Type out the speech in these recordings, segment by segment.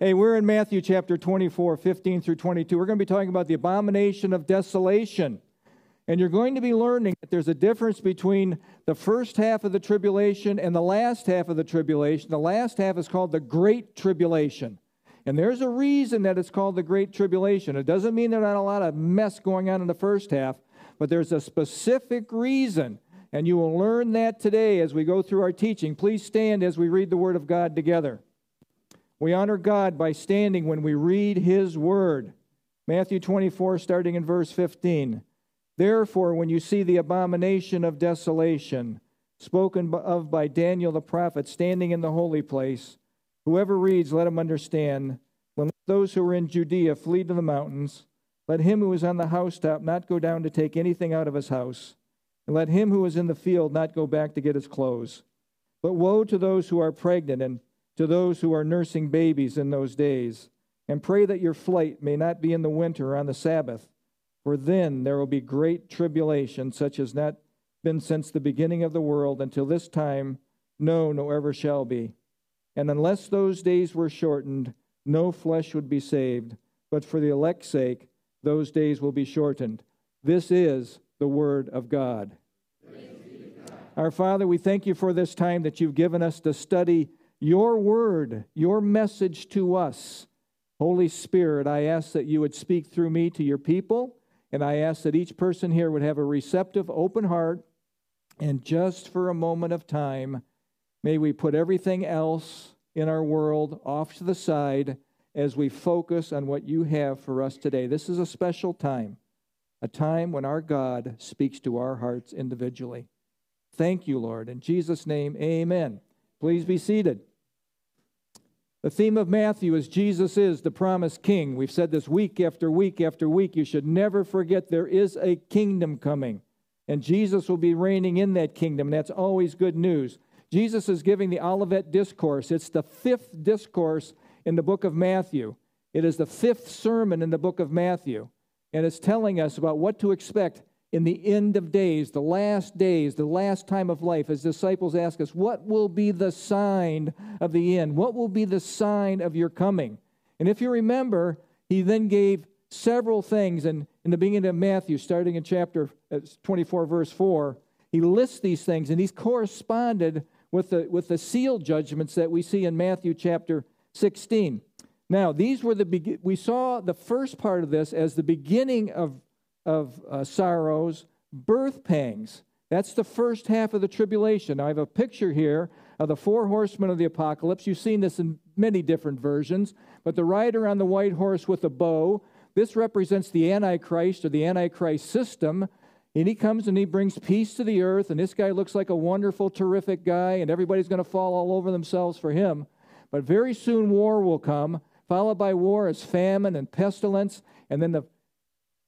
Hey, we're in Matthew chapter 24, 15 through 22. We're going to be talking about the abomination of desolation. And you're going to be learning that there's a difference between the first half of the tribulation and the last half of the tribulation. The last half is called the Great Tribulation. And there's a reason that it's called the Great Tribulation. It doesn't mean there's not a lot of mess going on in the first half, but there's a specific reason. And you will learn that today as we go through our teaching. Please stand as we read the Word of God together. We honor God by standing when we read His Word. Matthew 24, starting in verse 15. Therefore, when you see the abomination of desolation, spoken of by Daniel the prophet, standing in the holy place, whoever reads, let him understand. When those who are in Judea flee to the mountains, let him who is on the housetop not go down to take anything out of his house, and let him who is in the field not go back to get his clothes. But woe to those who are pregnant and to those who are nursing babies in those days, and pray that your flight may not be in the winter or on the Sabbath, for then there will be great tribulation, such as not been since the beginning of the world until this time, no, nor ever shall be. And unless those days were shortened, no flesh would be saved, but for the elect's sake, those days will be shortened. This is the word of God. Praise be to God. Our Father, we thank you for this time that you've given us to study your word, your message to us. Holy Spirit, I ask that you would speak through me to your people, and I ask that each person here would have a receptive, open heart, and just for a moment of time, may we put everything else in our world off to the side as we focus on what you have for us today. This is a special time, a time when our God speaks to our hearts individually. Thank you, Lord. In Jesus' name, amen. Please be seated. The theme of Matthew is Jesus is the promised king. We've said this week after week after week. You should never forget there is a kingdom coming, and Jesus will be reigning in that kingdom. That's always good news. Jesus is giving the Olivet Discourse. It's the fifth discourse in the book of Matthew. It is the fifth sermon in the book of Matthew, and it's telling us about what to expect in the end of days, the last time of life. As disciples ask us, what will be the sign of the end? What will be the sign of your coming? And if you remember, he then gave several things. And in the beginning of Matthew, starting in chapter 24, verse 4, he lists these things, and these corresponded with the seal judgments that we see in Matthew chapter 16. Now, these were we saw the first part of this as the beginning of sorrows, birth pangs. That's the first half of the tribulation. Now, I have a picture here of the four horsemen of the apocalypse. You've seen this in many different versions, but the rider on the white horse with a bow, this represents the Antichrist or the Antichrist system, and he comes and he brings peace to the earth, and this guy looks like a wonderful, terrific guy, and everybody's going to fall all over themselves for him. But very soon war will come, followed by war is famine and pestilence, and then the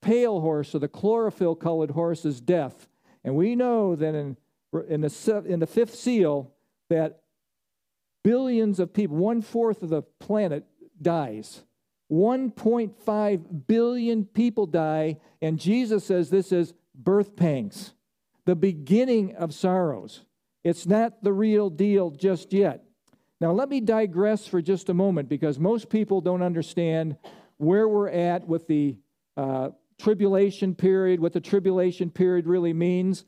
pale horse or the chlorophyll-colored horse is death. And we know that in the fifth seal that billions of people, 1/4 of the planet dies. 1.5 billion people die, and Jesus says this is birth pangs, the beginning of sorrows. It's not the real deal just yet. Now let me digress for just a moment because most people don't understand where we're at with the tribulation period, what the tribulation period really means.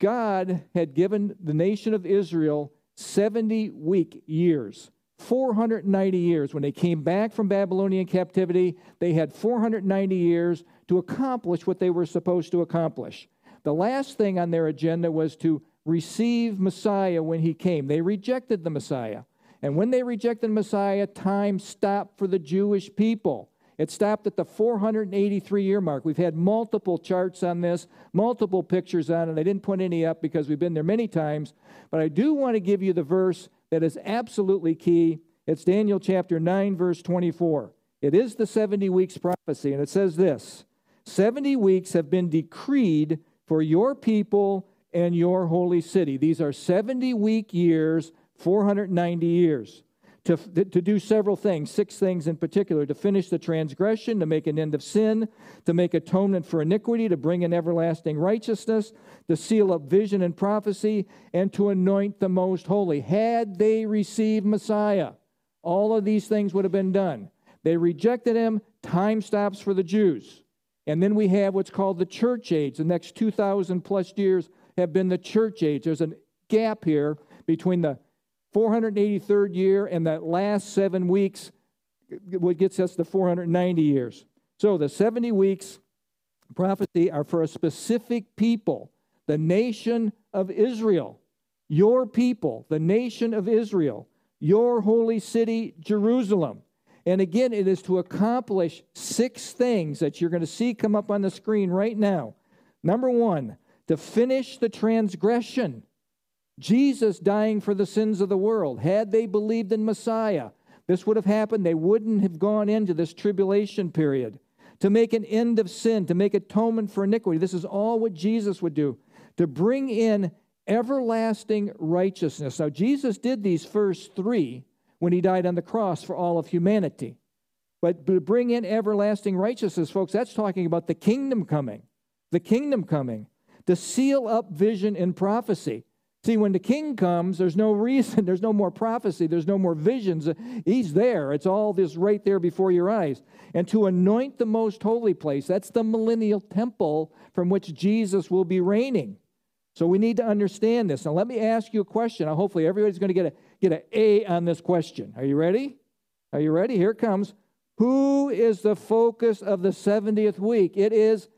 God had given the nation of Israel 70 weak years, 490 years. When they came back from Babylonian captivity, they had 490 years to accomplish what they were supposed to accomplish. The last thing on their agenda was to receive Messiah when he came. They rejected the Messiah. And when they rejected Messiah, time stopped for the Jewish people. It stopped at the 483-year mark. We've had multiple charts on this, multiple pictures on it. I didn't put any up because we've been there many times. But I do want to give you the verse that is absolutely key. It's Daniel chapter 9, verse 24. It is the 70 weeks prophecy, and it says this, 70 weeks have been decreed for your people and your holy city. These are 70 weak years, 490 years. To do several things, 6 things in particular, to finish the transgression, to make an end of sin, to make atonement for iniquity, to bring in everlasting righteousness, to seal up vision and prophecy, and to anoint the most holy. Had they received Messiah, all of these things would have been done. They rejected him. Time stops for the Jews. And then we have what's called the church age. The next 2,000 plus years have been the church age. There's a gap here between the 483rd year and that last 7 weeks, what gets us to 490 years. So the 70 weeks prophecy are for a specific people, the nation of Israel, your people, the nation of Israel, your holy city, Jerusalem. And again, it is to accomplish 6 things that you're going to see come up on the screen right now. Number 1, to finish the transgression. Jesus dying for the sins of the world. Had they believed in Messiah, this would have happened. They wouldn't have gone into this tribulation period. To make an end of sin, to make atonement for iniquity. This is all what Jesus would do. To bring in everlasting righteousness. Now, Jesus did these first 3 when he died on the cross for all of humanity. But to bring in everlasting righteousness, folks, that's talking about the kingdom coming. The kingdom coming. To seal up vision and prophecy. See, when the king comes, there's no reason, there's no more prophecy, there's no more visions. He's there. It's all this right there before your eyes. And to anoint the most holy place, that's the millennial temple from which Jesus will be reigning. So we need to understand this. Now, let me ask you a question. Now, hopefully, everybody's going to get an A on this question. Are you ready? Are you ready? Here it comes. Who is the focus of the 70th week? It is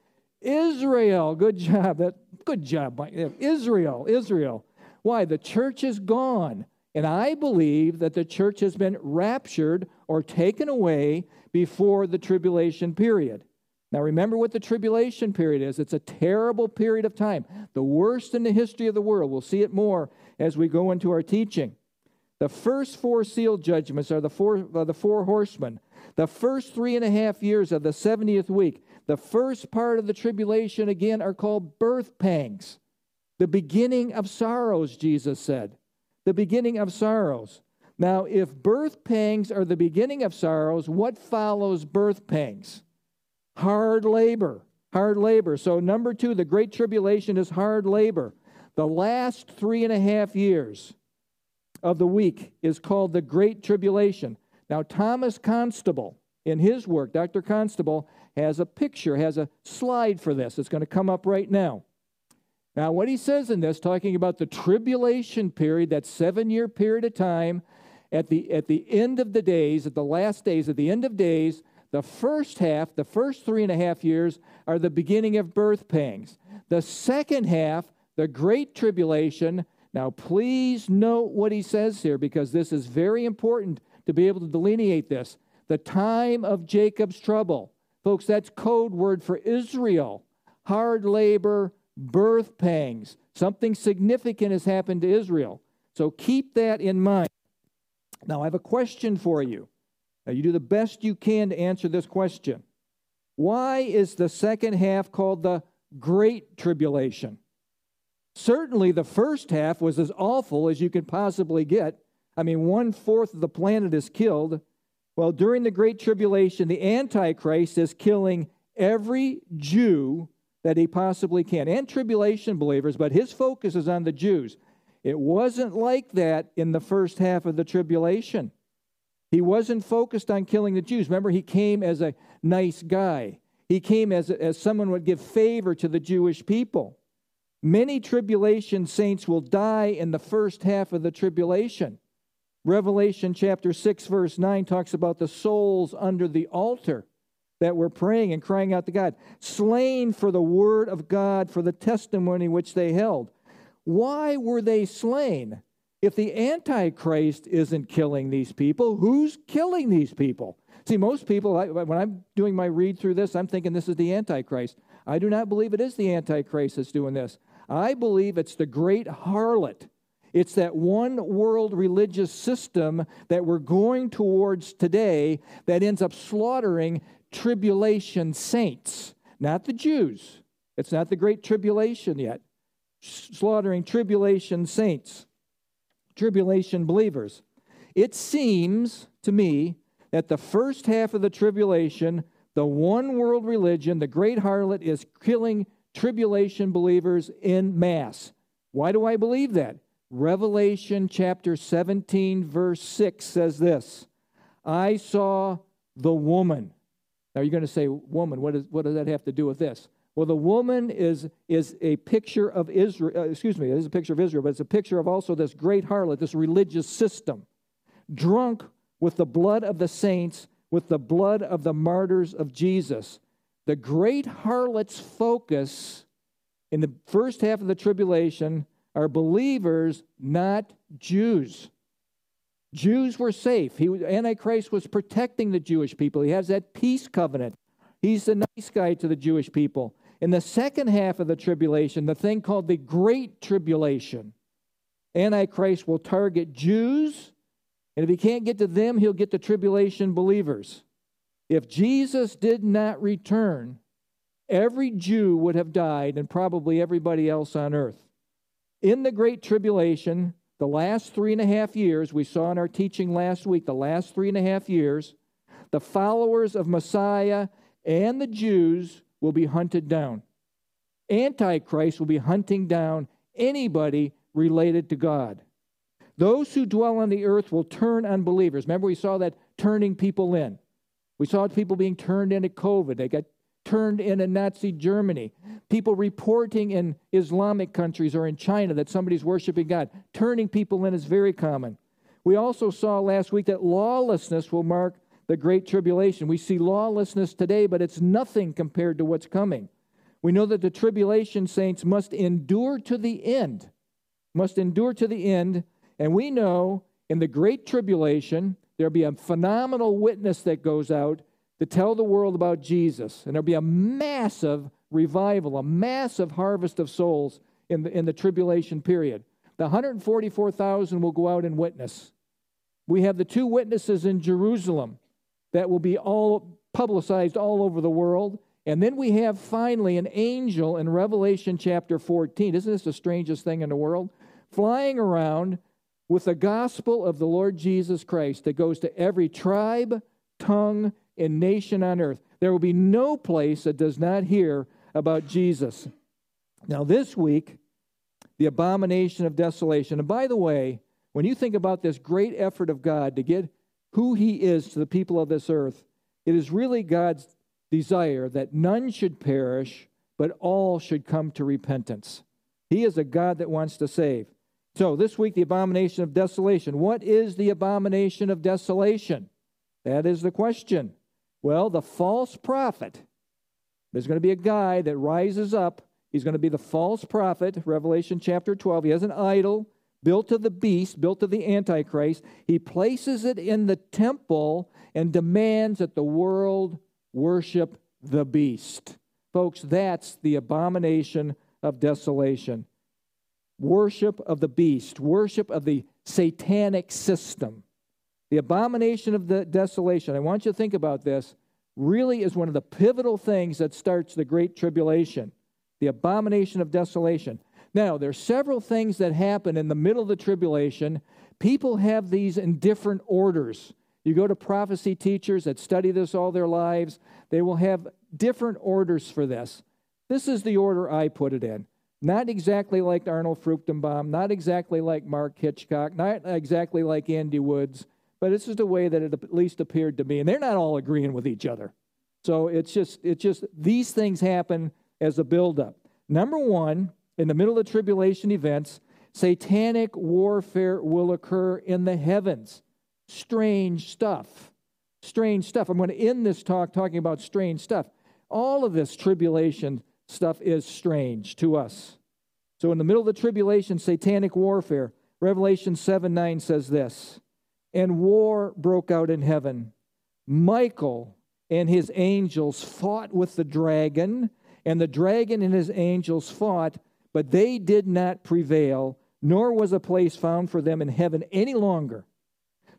Israel. Good job. Good job, Mike. Israel. Israel. Why? The church is gone. And I believe that the church has been raptured or taken away before the tribulation period. Now, remember what the tribulation period is. It's a terrible period of time, the worst in the history of the world. We'll see it more as we go into our teaching. The first 4 seal judgments are the four horsemen. The first 3.5 years of the 70th week, the first part of the tribulation, again, are called birth pangs. The beginning of sorrows, Jesus said. The beginning of sorrows. Now, if birth pangs are the beginning of sorrows, what follows birth pangs? Hard labor, hard labor. So number 2, the Great Tribulation is hard labor. The last 3.5 years of the week is called the Great Tribulation. Now, Thomas Constable, in his work, Dr. Constable, has a picture, has a slide for this. It's going to come up right now. Now, what he says in this, talking about the tribulation period, that 7-year period of time, at the end of the days, at the last days, at the end of days, the first half, the first 3.5 years, are the beginning of birth pangs. The second half, the Great Tribulation. Now, please note what he says here, because this is very important to be able to delineate this. The time of Jacob's trouble. Folks, that's code word for Israel. Hard labor, birth pangs. Something significant has happened to Israel. So keep that in mind. Now, I have a question for you. Now, you do the best you can to answer this question. Why is the second half called the Great Tribulation? Certainly the first half was as awful as you could possibly get. I mean, 1/4 of the planet is killed. Well, during the Great Tribulation, the Antichrist is killing every Jew that he possibly can, and tribulation believers, but his focus is on the Jews. It wasn't like that in the first half of the tribulation. He wasn't focused on killing the Jews. Remember, he came as a nice guy. He came as someone would give favor to the Jewish people. Many tribulation saints will die in the first half of the tribulation. Revelation chapter 6, verse 9 talks about the souls under the altar that were praying and crying out to God, slain for the word of God, for the testimony which they held. Why were they slain? If the Antichrist isn't killing these people, who's killing these people? See, most people, when I'm doing my read through this, I'm thinking this is the Antichrist. I do not believe it is the Antichrist that's doing this. I believe it's the great harlot. It's that one world religious system that we're going towards today that ends up slaughtering tribulation saints, not the Jews. It's not the Great Tribulation yet. Slaughtering tribulation saints. Tribulation believers. It seems to me that the first half of the tribulation, the one world religion, the great harlot, is killing tribulation believers en masse. Why do I believe that? Revelation chapter 17, verse 6 says this, I saw the woman. Now you're going to say, woman, what does that have to do with this? Well, the woman is a picture of Israel. It is a picture of Israel, but it's a picture of also this great harlot, this religious system, drunk with the blood of the saints, with the blood of the martyrs of Jesus. The great harlot's focus in the first half of the tribulation are believers, not Jews. Jews were safe. Antichrist was protecting the Jewish people. He has that peace covenant. He's the nice guy to the Jewish people. In the second half of the tribulation, the thing called the Great Tribulation, Antichrist will target Jews, and if he can't get to them, he'll get the tribulation believers. If Jesus did not return, every Jew would have died and probably everybody else on earth. In the Great Tribulation, the last 3.5 years, we saw in our teaching last week, the last 3.5 years, the followers of Messiah and the Jews will be hunted down. Antichrist will be hunting down anybody related to God. Those who dwell on the earth will turn on believers. Remember, we saw that turning people in. We saw people being turned into COVID. They got turned in Nazi Germany. People reporting in Islamic countries or in China that somebody's worshiping God. Turning people in is very common. We also saw last week that lawlessness will mark the Great Tribulation. We see lawlessness today, but it's nothing compared to what's coming. We know that the tribulation saints must endure to the end. Must endure to the end. And we know in the Great Tribulation, there'll be a phenomenal witness that goes out to tell the world about Jesus. And there'll be a massive revival, a massive harvest of souls in the tribulation period. The 144,000 will go out and witness. We have the two witnesses in Jerusalem that will be all publicized all over the world. And then we have finally an angel in Revelation chapter 14. Isn't this the strangest thing in the world? Flying around with the gospel of the Lord Jesus Christ that goes to every tribe, tongue, and nation on earth. There will be no place that does not hear about Jesus. Now this week, the abomination of desolation. And by the way, when you think about this great effort of God to get who he is to the people of this earth, it is really God's desire that none should perish, but all should come to repentance. He is a God that wants to save. So this week, the abomination of desolation. What is the abomination of desolation? That is the question. Well, the false prophet. There's going to be a guy that rises up. He's going to be the false prophet, Revelation chapter 12. He has an idol built of the beast, built of the Antichrist. He places it in the temple and demands that the world worship the beast. Folks, that's the abomination of desolation. Worship of the beast, worship of the satanic system. The abomination of the desolation, I want you to think about this, really is one of the pivotal things that starts the Great Tribulation, the abomination of desolation. Now, there are several things that happen in the middle of the tribulation. People have these in different orders. You go to prophecy teachers that study this all their lives, they will have different orders for this. This is the order I put it in. Not exactly like Arnold Fruchtenbaum, not exactly like Mark Hitchcock, not exactly like Andy Woods, but this is the way that it at least appeared to me. And they're not all agreeing with each other. So it's just these things happen as a buildup. Number one, in the middle of the tribulation events, satanic warfare will occur in the heavens. Strange stuff. Strange stuff. I'm going to end this talk talking about strange stuff. All of this tribulation stuff is strange to us. So in the middle of the tribulation, satanic warfare, Revelation 7:9 says this. And war broke out in heaven. Michael and his angels fought with the dragon, and the dragon and his angels fought, but they did not prevail, nor was a place found for them in heaven any longer.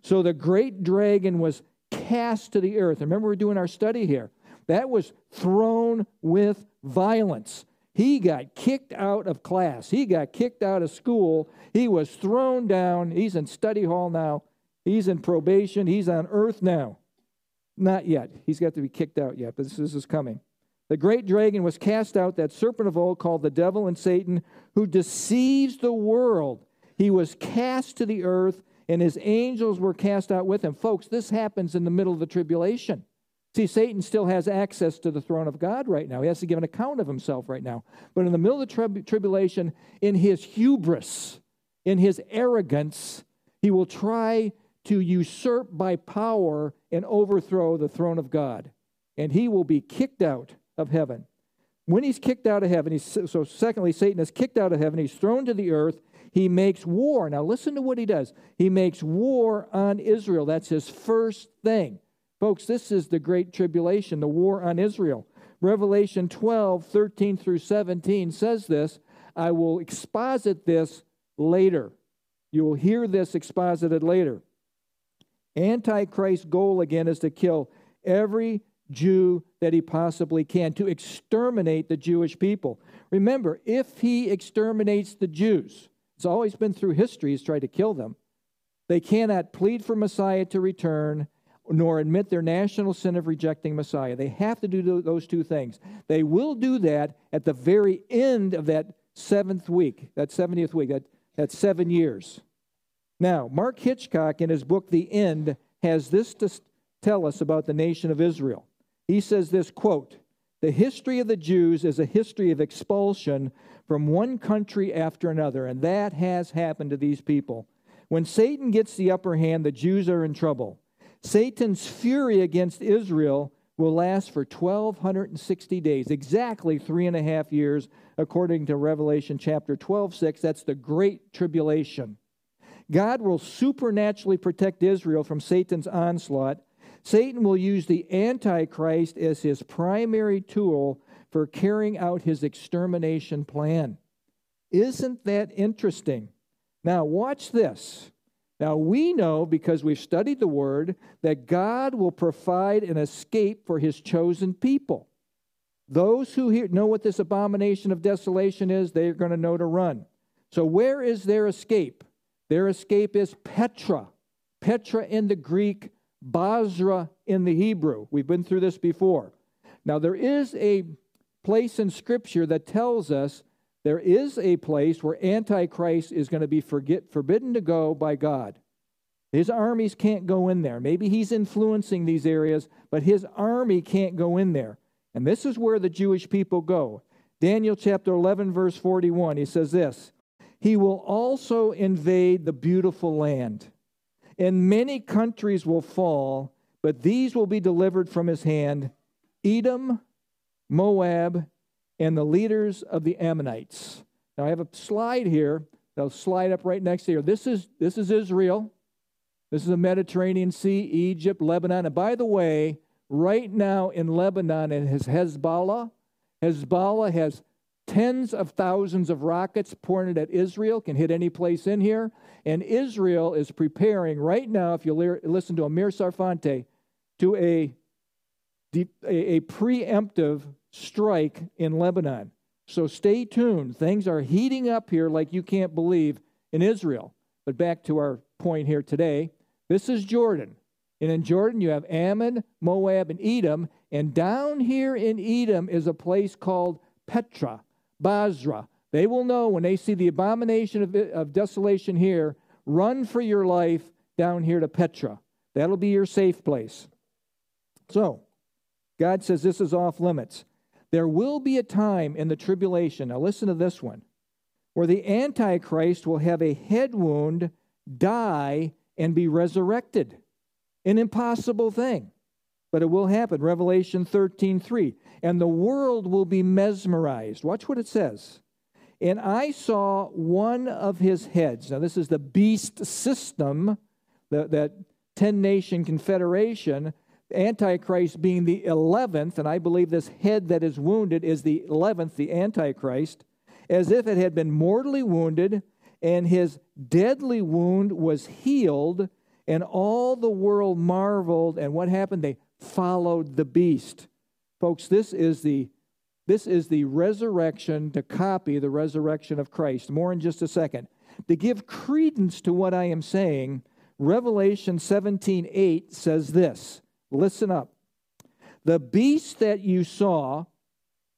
So the great dragon was cast to the earth. Remember, we're doing our study here. That was thrown with violence. He got kicked out of class. He got kicked out of school. He was thrown down. He's in study hall now. He's in probation. He's on earth now. Not yet. He's got to be kicked out yet, but this is coming. The great dragon was cast out, that serpent of old called the devil and Satan, who deceives the world. He was cast to the earth, and his angels were cast out with him. Folks, this happens in the middle of the tribulation. See, Satan still has access to the throne of God right now. He has to give an account of himself right now. But in the middle of the tribulation, in his hubris, in his arrogance, he will try to usurp by power and overthrow the throne of God. And he will be kicked out of heaven. When he's kicked out of heaven, secondly, Satan is kicked out of heaven. He's thrown to the earth. He makes war. Now, listen to what he does. He makes war on Israel. That's his first thing. Folks, this is the Great Tribulation, the war on Israel. Revelation 12:13-17 says this. I will exposit this later. You will hear this exposited later. Antichrist's goal, again, is to kill every Jew that he possibly can, to exterminate the Jewish people. Remember, if he exterminates the Jews, it's always been through history, he's tried to kill them. They cannot plead for Messiah to return, nor admit their national sin of rejecting Messiah. They have to do those two things. They will do that at the very end of that 7th week, that 70th week, that's 7 years. Now, Mark Hitchcock, in his book, The End, has this to tell us about the nation of Israel. He says this, quote, the history of the Jews is a history of expulsion from one country after another, and that has happened to these people. When Satan gets the upper hand, the Jews are in trouble. Satan's fury against Israel will last for 1,260 days, exactly 3.5 years, according to Revelation chapter 12:6. That's the Great Tribulation. God will supernaturally protect Israel from Satan's onslaught. Satan will use the Antichrist as his primary tool for carrying out his extermination plan. Isn't that interesting? Now, watch this. Now, we know, because we've studied the Word, that God will provide an escape for His chosen people. Those who know what this abomination of desolation is, they're going to know to run. So where is their escape? Their escape is Petra. Petra in the Greek, Basra in the Hebrew. We've been through this before. Now, there is a place in Scripture that tells us there is a place where Antichrist is going to be forbidden to go by God. His armies can't go in there. Maybe he's influencing these areas, but his army can't go in there. And this is where the Jewish people go. Daniel chapter 11, verse 41, he says this, he will also invade the beautiful land, and many countries will fall, but these will be delivered from his hand, Edom, Moab, and the leaders of the Ammonites. Now, I have a slide here. They'll slide up right next to here. This is Israel. This is the Mediterranean Sea, Egypt, Lebanon. And by the way, right now in Lebanon, it has Hezbollah. Hezbollah has tens of thousands of rockets pointed at Israel, can hit any place in here. And Israel is preparing right now, if you listen to Amir Sarfante, to a preemptive strike in Lebanon. So stay tuned. Things are heating up here like you can't believe in Israel. But back to our point here today. This is Jordan. And in Jordan, you have Ammon, Moab, and Edom. And down here in Edom is a place called Petra, Basra. They will know when they see the abomination of desolation here, run for your life down here to Petra. That'll be your safe place. So, God says this is off limits. There will be a time in the tribulation, now listen to this one, where the Antichrist will have a head wound, die, and be resurrected. An impossible thing, but it will happen. Revelation 13:3, and the world will be mesmerized. Watch what it says. And I saw one of his heads. Now this is the beast system, that 10-nation confederation, Antichrist being the 11th, and I believe this head that is wounded is the 11th, the Antichrist, as if it had been mortally wounded, and his deadly wound was healed, and all the world marveled. And what happened? They followed the beast. Folks, this is the resurrection to copy the resurrection of Christ. More in just a second. To give credence to what I am saying, Revelation 17:8 says this. Listen up. The beast that you saw,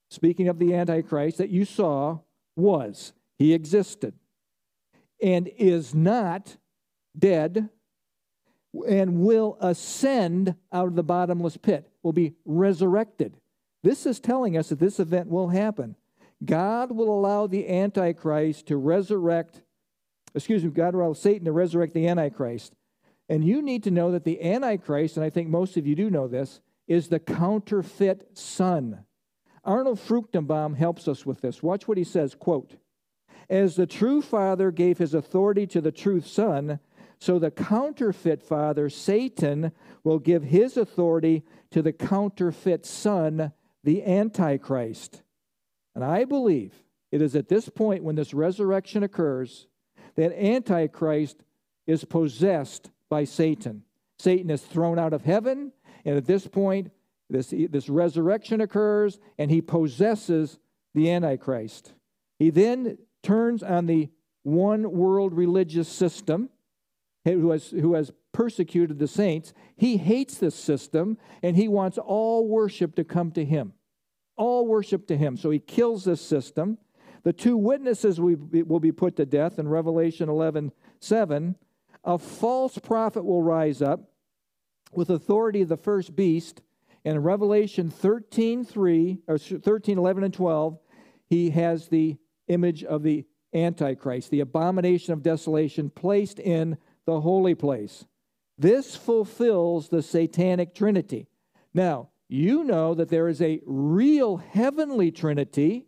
speaking of the Antichrist, that you saw was, he existed, and is not, dead and will ascend out of the bottomless pit, will be resurrected. This is telling us that this event will happen. God will allow the Antichrist to resurrect, God will allow Satan to resurrect the Antichrist. And you need to know that the Antichrist, and I think most of you do know this, is the counterfeit son. Arnold Fruchtenbaum helps us with this. Watch what he says, quote, "As the true Father gave his authority to the true Son, so the counterfeit father, Satan, will give his authority to the counterfeit son, the Antichrist." And I believe it is at this point when this resurrection occurs that Antichrist is possessed by Satan. Satan is thrown out of heaven, and at this point, this resurrection occurs, and he possesses the Antichrist. He then turns on the one-world religious system who has persecuted the saints. He hates this system, and he wants all worship to come to him. All worship to him. So he kills this system. The two witnesses will be put to death in Revelation 11:7. A false prophet will rise up with authority of the first beast. In Revelation 13:3 or 13:11 and 12, he has the image of the Antichrist, the abomination of desolation, placed in the holy place. This fulfills the satanic trinity. Now, you know that there is a real heavenly trinity.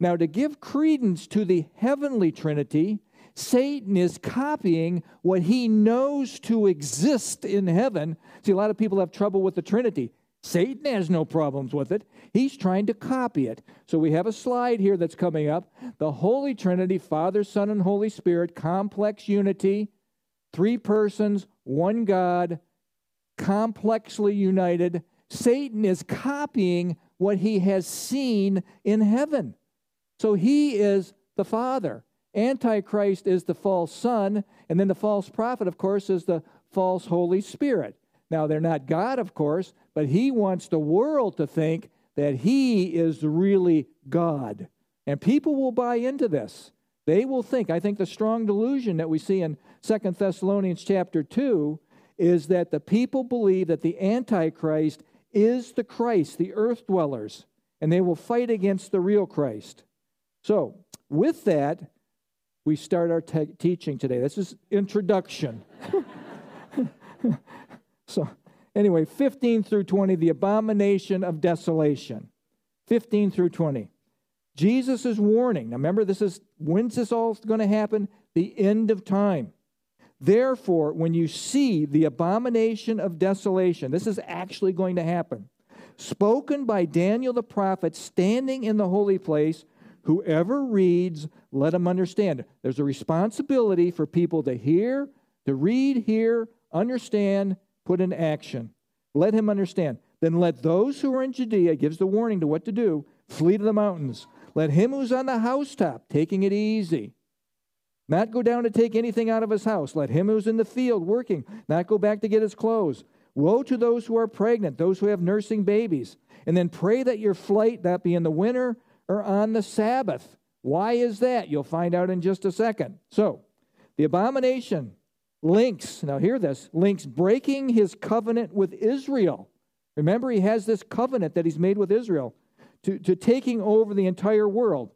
Now, to give credence to the heavenly trinity, Satan is copying what he knows to exist in heaven. See, a lot of people have trouble with the trinity. Satan has no problems with it. He's trying to copy it. So we have a slide here that's coming up. The Holy Trinity, Father, Son, and Holy Spirit, complex unity, three persons, one God, complexly united. Satan is copying what he has seen in heaven. So he is the Father. Antichrist is the false son, and then the false prophet, of course, is the false Holy Spirit. Now, they're not God, of course, but he wants the world to think that he is really God. And people will buy into this. They will think, I think the strong delusion that we see in 2 Thessalonians chapter 2 is that the people believe that the Antichrist is the Christ, the earth dwellers, and they will fight against the real Christ. So, with that, we start our teaching today. This is introduction. So, anyway, 15 through 20, the abomination of desolation. 15 through 20. Jesus is warning. Now, remember, when's this all going to happen? The end of time. Therefore, when you see the abomination of desolation, this is actually going to happen, spoken by Daniel the prophet, standing in the holy place, whoever reads, let him understand. There's a responsibility for people to hear, to read, hear, understand, put in action. Let him understand. Then let those who are in Judea, gives the warning to what to do, flee to the mountains. Let him who's on the housetop, taking it easy, not go down to take anything out of his house. Let him who's in the field working, not go back to get his clothes. Woe to those who are pregnant, those who have nursing babies. And then pray that your flight not be in the winter or on the Sabbath. Why is that? You'll find out in just a second. So, the abomination links, now hear this, links breaking his covenant with Israel. Remember, he has this covenant that he's made with Israel to taking over the entire world.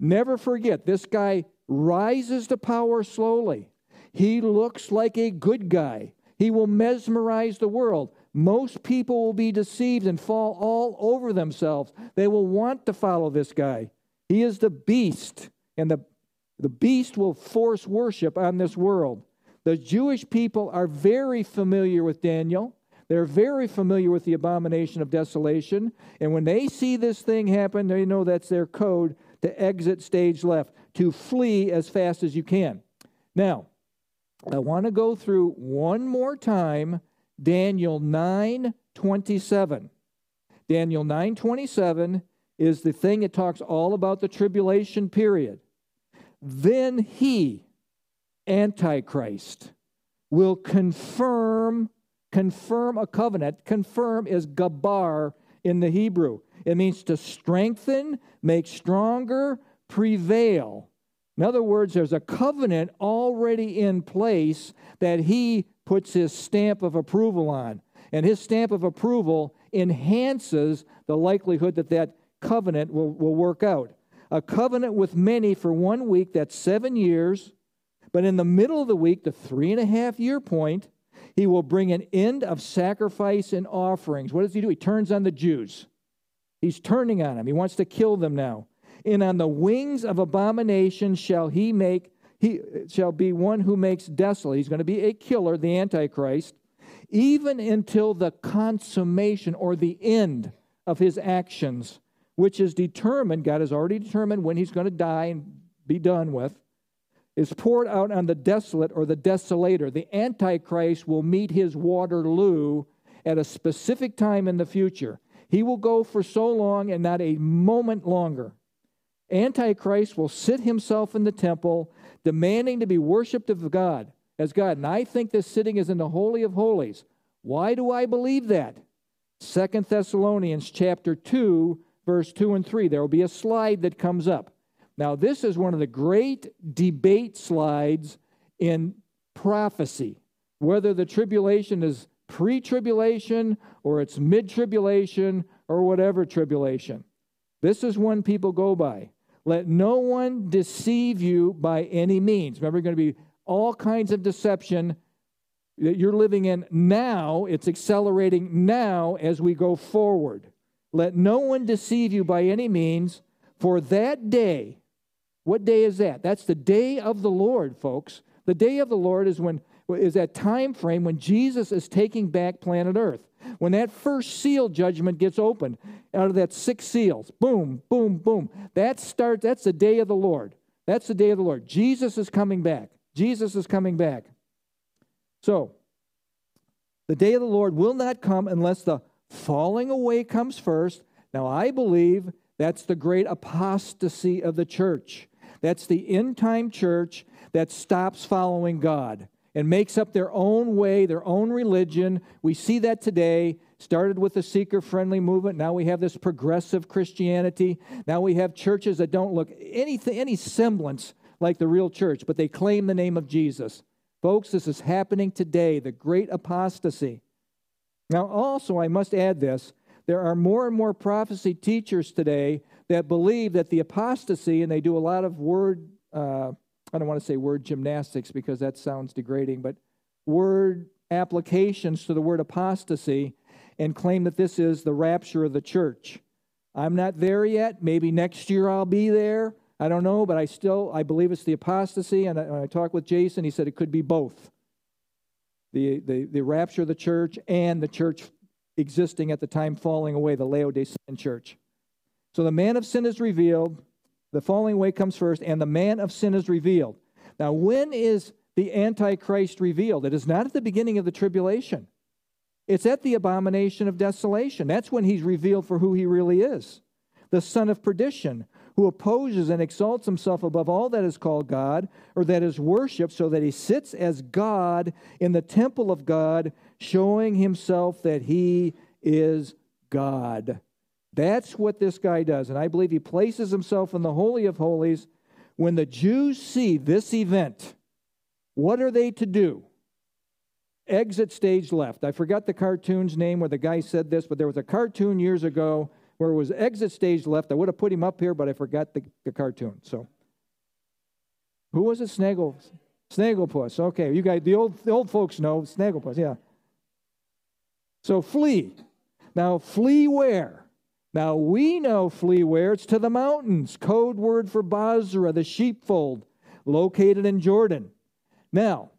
Never forget, this guy rises to power slowly. He looks like a good guy. He will mesmerize the world. Most people will be deceived and fall all over themselves. They will want to follow this guy. He is the beast, and the beast will force worship on this world. The Jewish people are very familiar with Daniel. They're very familiar with the abomination of desolation. And when they see this thing happen, they know that's their code to exit stage left, to flee as fast as you can. Now, I want to go through one more time Daniel 9:27. Daniel 9:27 is the thing that talks all about the tribulation period. Then he, Antichrist, will confirm a covenant. Confirm is gabar in the Hebrew. It means to strengthen, make stronger, prevail. In other words, there's a covenant already in place that he puts his stamp of approval on. And his stamp of approval enhances the likelihood that that covenant will work out. A covenant with many for 1 week, that's 7 years. But in the middle of the week, the 3.5 year point, he will bring an end of sacrifice and offerings. What does he do? He turns on the Jews. He's turning on them. He wants to kill them now. And on the wings of abomination shall he make, he shall be one who makes desolate. He's going to be a killer, the Antichrist, even until the consummation or the end of his actions, which is determined, God has already determined when he's going to die and be done with, is poured out on the desolate or the desolator. The Antichrist will meet his Waterloo at a specific time in the future. He will go for so long and not a moment longer. Antichrist will sit himself in the temple, demanding to be worshipped of God, as God. And I think this sitting is in the Holy of Holies. Why do I believe that? 2 Thessalonians chapter 2, verse 2 and 3. There will be a slide that comes up. Now, this is one of the great debate slides in prophecy, whether the tribulation is pre-tribulation or it's mid-tribulation or whatever tribulation. This is one people go by. Let no one deceive you by any means. Remember, there's going to be all kinds of deception that you're living in now. It's accelerating now as we go forward. Let no one deceive you by any means, for that day. What day is that? That's the day of the Lord, folks. The day of the Lord is when is that time frame when Jesus is taking back planet Earth. When that first seal judgment gets opened, out of that 6 seals, boom, boom, boom, that starts, that's the day of the Lord. That's the day of the Lord. Jesus is coming back. Jesus is coming back. So, the day of the Lord will not come unless the falling away comes first. Now, I believe that's the great apostasy of the church. That's the end-time church that stops following God and makes up their own way, their own religion. We see that today. Started with the seeker-friendly movement. Now we have this progressive Christianity. Now we have churches that don't look any semblance like the real church, but they claim the name of Jesus. Folks, this is happening today, the great apostasy. Now also, I must add this, there are more and more prophecy teachers today that believe that the apostasy, and they do a lot of I don't want to say word gymnastics because that sounds degrading, but word applications to the word apostasy and claim that this is the rapture of the church. I'm not there yet. Maybe next year I'll be there. I don't know, but I believe it's the apostasy. And when I talked with Jason, he said it could be both. The rapture of the church and the church existing at the time falling away, the Laodicean church. So the man of sin is revealed. The falling away comes first, and the man of sin is revealed. Now, when is the Antichrist revealed? It is not at the beginning of the tribulation. It's at the abomination of desolation. That's when he's revealed for who he really is. The son of perdition, who opposes and exalts himself above all that is called God, or that is worshipped, so that he sits as God in the temple of God, showing himself that he is God. That's what this guy does, and I believe he places himself in the Holy of Holies. When the Jews see this event, what are they to do? Exit stage left. I forgot the cartoon's name where the guy said this, but there was a cartoon years ago where it was exit stage left. I would have put him up here, but I forgot the cartoon. So, who was it? Snagglepuss. Okay, you guys, the old folks know Snagglepuss, yeah. So, flee. Now, flee where? Now, we know flee where. It's to the mountains, code word for Basra, the sheepfold, located in Jordan. Now,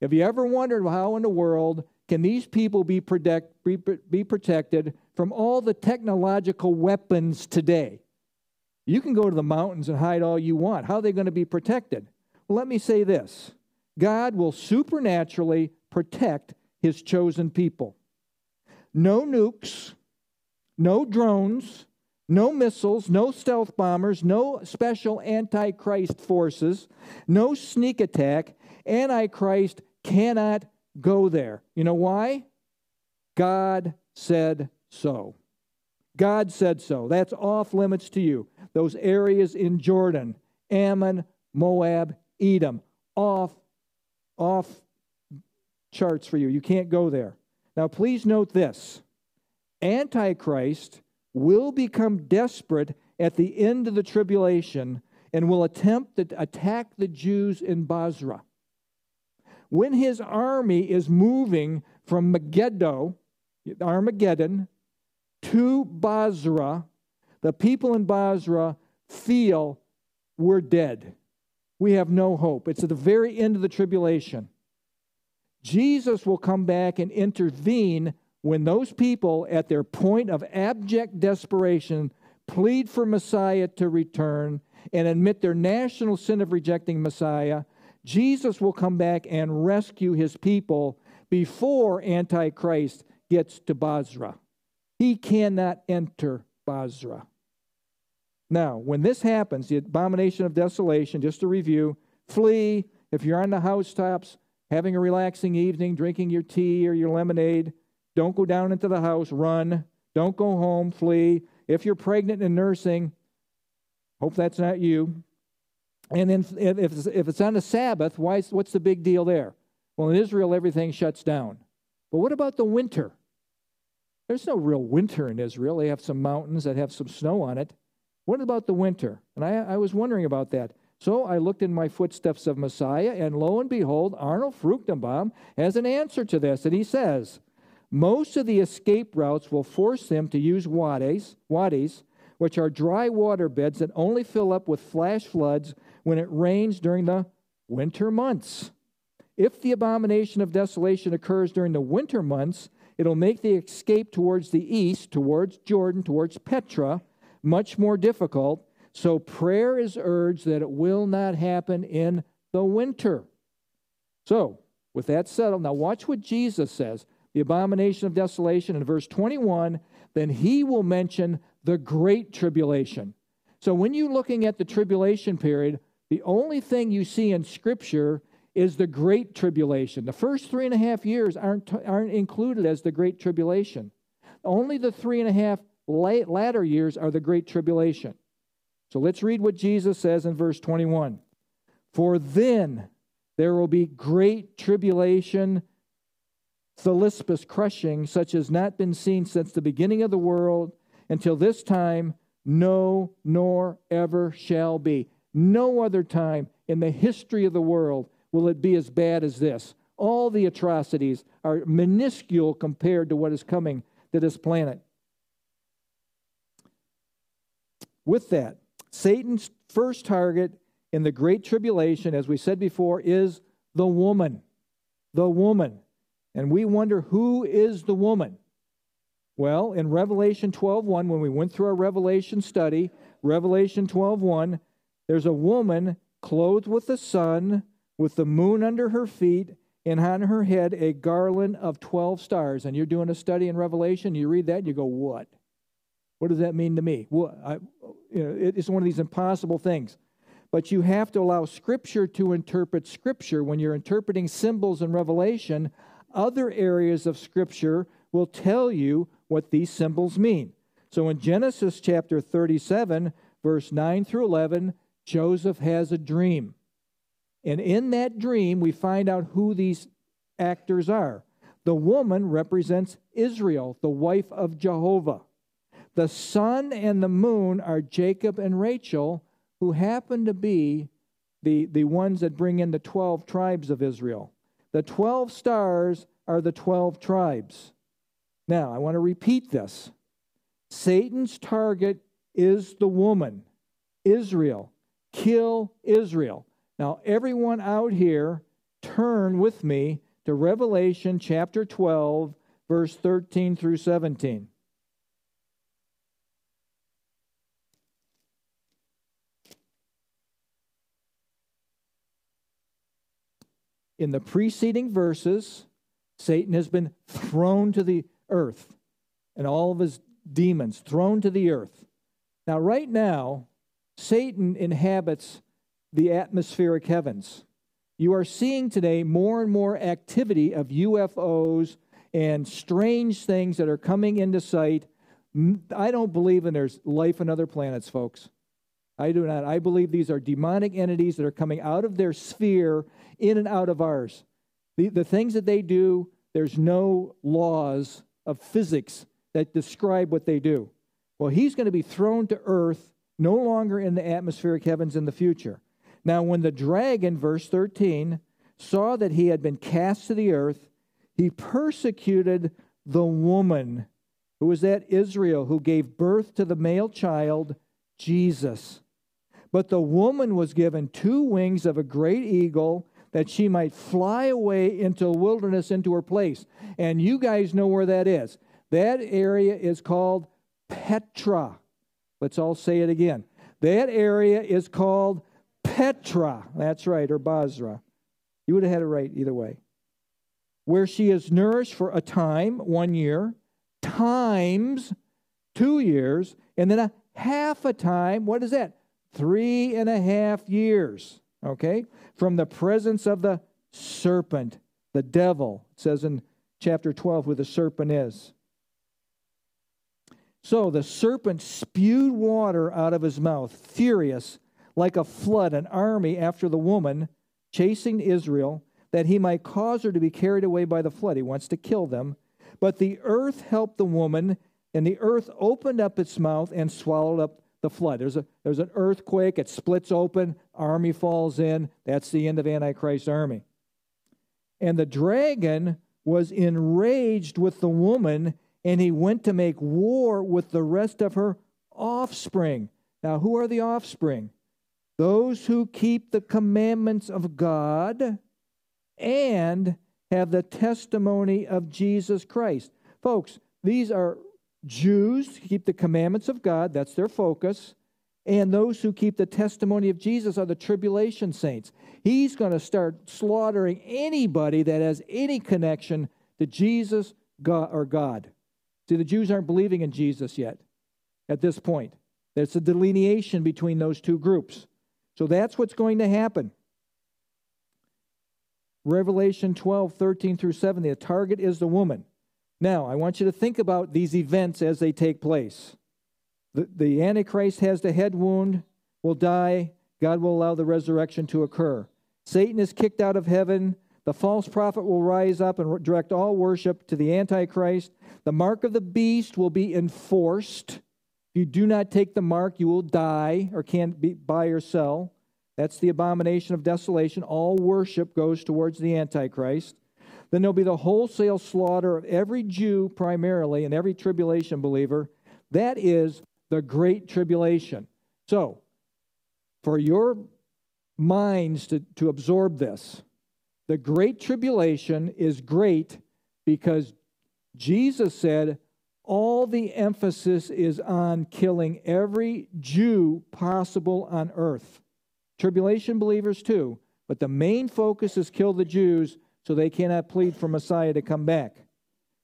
have you ever wondered how in the world can these people be protected from all the technological weapons today? You can go to the mountains and hide all you want. How are they going to be protected? Well, let me say this. God will supernaturally protect his chosen people. No nukes. No drones, no missiles, no stealth bombers, no special Antichrist forces, no sneak attack. Antichrist cannot go there. You know why? God said so. God said so. That's off limits to you. Those areas in Jordan, Ammon, Moab, Edom. Off charts for you. You can't go there. Now, please note this. Antichrist will become desperate at the end of the tribulation and will attempt to attack the Jews in Basra. When his army is moving from Megiddo, Armageddon, to Basra, the people in Basra feel we're dead. We have no hope. It's at the very end of the tribulation. Jesus will come back and intervene when those people, at their point of abject desperation, plead for Messiah to return and admit their national sin of rejecting Messiah. Jesus will come back and rescue his people before Antichrist gets to Basra. He cannot enter Basra. Now, when this happens, the abomination of desolation, just to review, flee. If you're on the housetops, having a relaxing evening, drinking your tea or your lemonade, don't go down into the house, run. Don't go home, flee. If you're pregnant and nursing, hope that's not you. And then if it's on the Sabbath, what's the big deal there? Well, in Israel, everything shuts down. But what about the winter? There's no real winter in Israel. They have some mountains that have some snow on it. What about the winter? And I was wondering about that. So I looked in my Footsteps of Messiah, and lo and behold, Arnold Fruchtenbaum has an answer to this. And he says, most of the escape routes will force them to use wadis, which are dry water beds that only fill up with flash floods when it rains during the winter months. If the abomination of desolation occurs during the winter months, it'll make the escape towards the east, towards Jordan, towards Petra, much more difficult. So prayer is urged that it will not happen in the winter. So, with that settled, now watch what Jesus says. The abomination of desolation in verse 21, then he will mention the great tribulation. So when you're looking at the tribulation period, the only thing you see in Scripture is the great tribulation. The first 3.5 years aren't included as the great tribulation. Only the 3.5 latter years are the great tribulation. So let's read what Jesus says in verse 21. For then there will be great tribulation, Thalispis crushing, such as not been seen since the beginning of the world until this time, no, nor ever shall be. No other time in the history of the world will it be as bad as this. All the atrocities are minuscule compared to what is coming to this planet. With that, Satan's first target in the Great Tribulation, as we said before, is the woman. The woman. And we wonder, who is the woman? Well, in Revelation 12:1, when we went through our Revelation study, Revelation 12:1, there's a woman clothed with the sun, with the moon under her feet, and on her head a garland of 12 stars. And you're doing a study in Revelation, you read that, and you go, what? What does that mean to me? Well, it's one of these impossible things. But you have to allow Scripture to interpret Scripture. When you're interpreting symbols in Revelation, other areas of Scripture will tell you what these symbols mean. So in Genesis chapter 37, verse 9 through 11, Joseph has a dream. And in that dream, we find out who these actors are. The woman represents Israel, the wife of Jehovah. The sun and the moon are Jacob and Rachel, who happen to be the ones that bring in the 12 tribes of Israel. The 12 stars are the 12 tribes. Now, I want to repeat this. Satan's target is the woman, Israel. Kill Israel. Now, everyone out here, turn with me to Revelation chapter 12, verse 13 through 17. In the preceding verses, Satan has been thrown to the earth, and all of his demons thrown to the earth. Now, right now, Satan inhabits the atmospheric heavens. You are seeing today more and more activity of UFOs and strange things that are coming into sight. I don't believe in there's life on other planets, folks. I do not. I believe these are demonic entities that are coming out of their sphere, in and out of ours. The things that they do, there's no laws of physics that describe what they do. Well, he's going to be thrown to earth, no longer in the atmospheric heavens in the future. Now, when the dragon, verse 13, saw that he had been cast to the earth, he persecuted the woman, who was at Israel, who gave birth to the male child, Jesus. But the woman was given two wings of a great eagle, that she might fly away into the wilderness, into her place. And you guys know where that is. That area is called Petra. Let's all say it again. That area is called Petra. That's right, or Basra. You would have had it right either way. Where she is nourished for a time, 1 year, times 2 years, and then a half a time. What is that? 3.5 years. Okay? From the presence of the serpent, the devil. It says in chapter 12 who the serpent is. So the serpent spewed water out of his mouth, furious, like a flood, an army after the woman, chasing Israel, that he might cause her to be carried away by the flood. He wants to kill them. But the earth helped the woman, and the earth opened up its mouth and swallowed up the flood. There's an earthquake. It splits open. Army falls in. That's the end of Antichrist's army. And the dragon was enraged with the woman, and he went to make war with the rest of her offspring. Now, who are the offspring? Those who keep the commandments of God and have the testimony of Jesus Christ. Folks, these are Jews who keep the commandments of God. That's their focus. And those who keep the testimony of Jesus are the tribulation saints. He's going to start slaughtering anybody that has any connection to Jesus or God. See, the Jews aren't believing in Jesus yet at this point. There's a delineation between those two groups. So that's what's going to happen. Revelation 12, 13 through 17, the target is the woman. Now, I want you to think about these events as they take place. The Antichrist has the head wound, will die. God will allow the resurrection to occur. Satan is kicked out of heaven. The false prophet will rise up and direct all worship to the Antichrist. The mark of the beast will be enforced. If you do not take the mark, you will die or can't buy or sell. That's the abomination of desolation. All worship goes towards the Antichrist. Then there'll be the wholesale slaughter of every Jew primarily and every tribulation believer. That is the Great Tribulation. So, for your minds to absorb this, the Great Tribulation is great because Jesus said all the emphasis is on killing every Jew possible on earth. Tribulation believers too, but the main focus is kill the Jews so they cannot plead for Messiah to come back.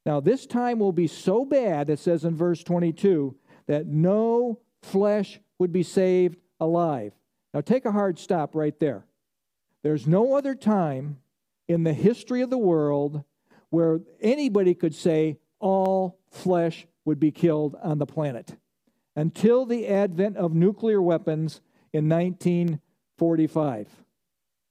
Now this time will be so bad, it says in verse 22, that no flesh would be saved alive. Now take a hard stop right there. There's no other time in the history of the world where anybody could say all flesh would be killed on the planet until the advent of nuclear weapons in 1945.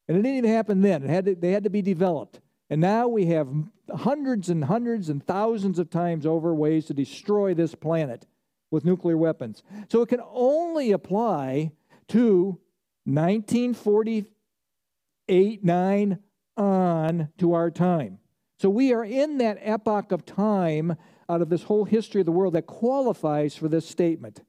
And it didn't even happen then. They had to be developed. And now we have hundreds and hundreds and thousands of times over ways to destroy this planet with nuclear weapons. So it can only apply to 1948-9 on to our time. So we are in that epoch of time out of this whole history of the world that qualifies for this statement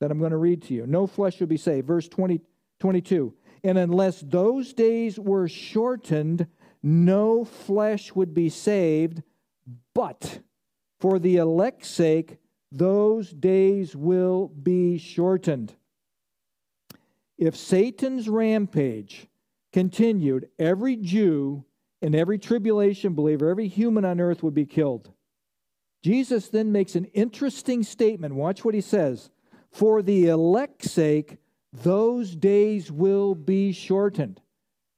that I'm going to read to you. No flesh will be saved. Verse 22. And unless those days were shortened, no flesh would be saved, but for the elect's sake, those days will be shortened. If Satan's rampage continued, every Jew and every tribulation believer, every human on earth would be killed. Jesus then makes an interesting statement. Watch what he says. For the elect's sake, those days will be shortened.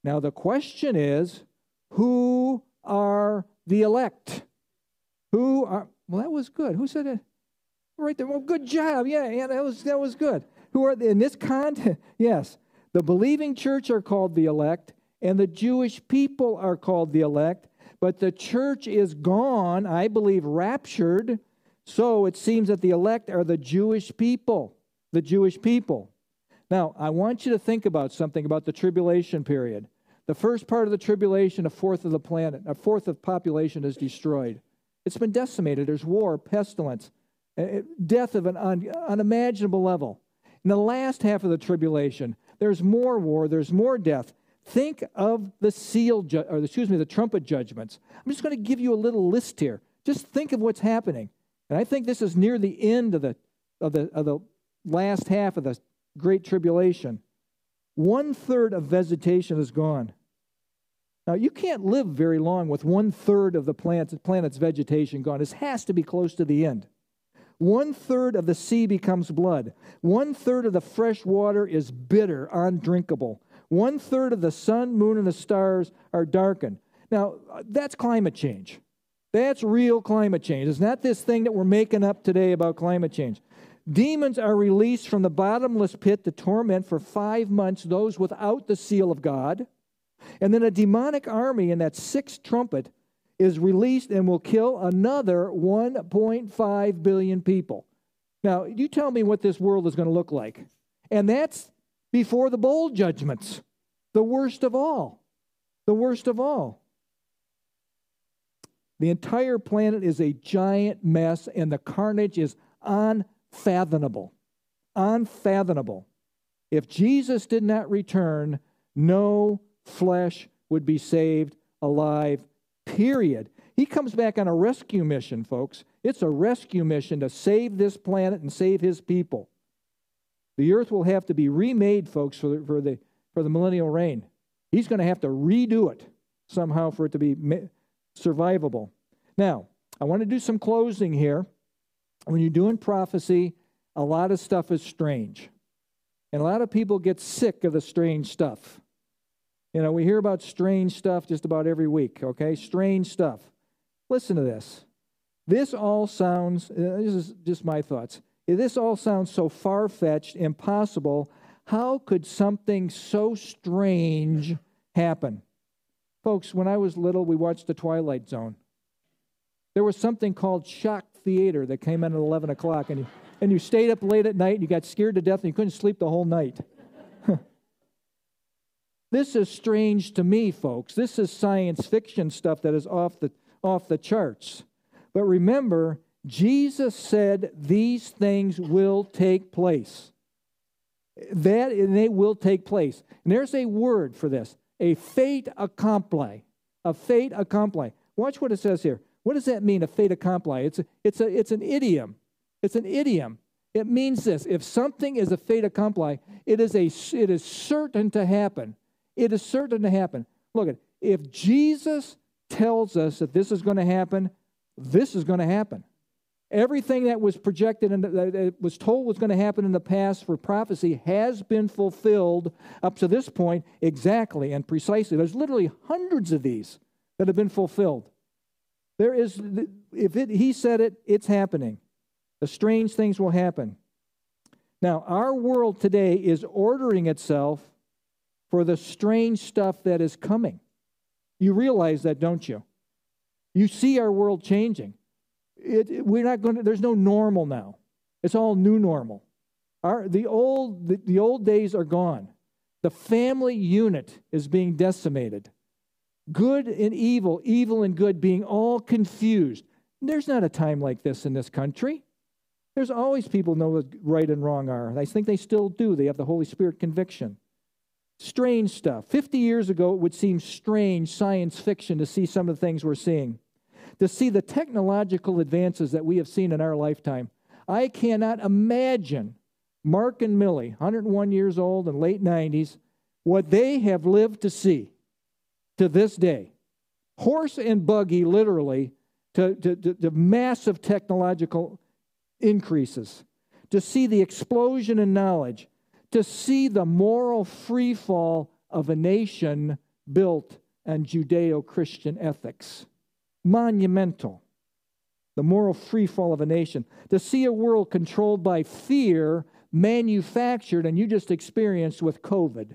Now the question is, who are the elect? Who are? Well, that was good. Who said it? Right there. Well, good job. Yeah, that was good. who are in this context, yes, the believing church are called the elect, and the Jewish people are called the elect, but the church is gone, I believe, raptured, so it seems that the elect are the Jewish people, the Jewish people. Now, I want you to think about something about the tribulation period. The first part of the tribulation, a fourth of the planet, a fourth of population is destroyed. It's been decimated. There's war, pestilence, death of an unimaginable level. In the last half of the tribulation, there's more war, there's more death. Think of the the trumpet judgments. I'm just going to give you a little list here. Just think of what's happening. And I think this is near the end of the last half of the Great Tribulation. 1/3 of vegetation is gone. Now, you can't live very long with 1/3 of the planet's vegetation gone. This has to be close to the end. 1/3 of the sea becomes blood. 1/3 of the fresh water is bitter, undrinkable. 1/3 of the sun, moon, and the stars are darkened. Now, that's climate change. That's real climate change. It's not this thing that we're making up today about climate change. Demons are released from the bottomless pit to torment for 5 months those without the seal of God. And then a demonic army in that sixth trumpet is released and will kill another 1.5 billion people. Now, you tell me what this world is going to look like. And that's before the bowl judgments, the worst of all, the worst of all. The entire planet is a giant mess, and the carnage is unfathomable. Unfathomable. If Jesus did not return, no flesh would be saved alive, period. He comes back on a rescue mission, folks. It's a rescue mission to save this planet and save his people. The earth will have to be remade, folks, for the millennial reign. He's going to have to redo it somehow for it to be survivable. Now, I want to do some closing here. When you're doing prophecy, a lot of stuff is strange. And a lot of people get sick of the strange stuff. You know, we hear about strange stuff just about every week, okay? Strange stuff. Listen to this. This all sounds, this is just my thoughts. This all sounds so far-fetched, impossible. How could something so strange happen? Folks, when I was little, we watched The Twilight Zone. There was something called shock theater that came in at 11 o'clock, and you stayed up late at night, and you got scared to death, and you couldn't sleep the whole night. This is strange to me, folks. This is science fiction stuff that is off the charts. But remember, Jesus said these things will take place. And they will take place. And there's a word for this, a fait accompli. A fait accompli. Watch what it says here. What does that mean, a fait accompli? It's an idiom. It's an idiom. It means this. If something is a fait accompli, it is certain to happen. It is certain to happen. Look, if Jesus tells us that this is going to happen, this is going to happen. Everything that was projected and that was told was going to happen in the past for prophecy has been fulfilled up to this point exactly and precisely. There's literally hundreds of these that have been fulfilled. There is, he said it, it's happening. The strange things will happen. Now, our world today is ordering itself for the strange stuff that is coming. You realize that, don't you? You see our world changing. There's no normal now. It's all new normal. The old days are gone. The family unit is being decimated. Good and evil, evil and good being all confused. There's not a time like this in this country. There's always people know what right and wrong are. And I think they still do. They have the Holy Spirit conviction. Strange stuff. 50 years ago, it would seem strange science fiction to see some of the things we're seeing. To see the technological advances that we have seen in our lifetime. I cannot imagine Mark and Millie, 101 years old and late 90s, what they have lived to see. To this day, horse and buggy, literally, to massive technological increases, to see the explosion in knowledge, to see the moral freefall of a nation built on Judeo-Christian ethics. Monumental. The moral freefall of a nation. To see a world controlled by fear, manufactured and you just experienced with COVID.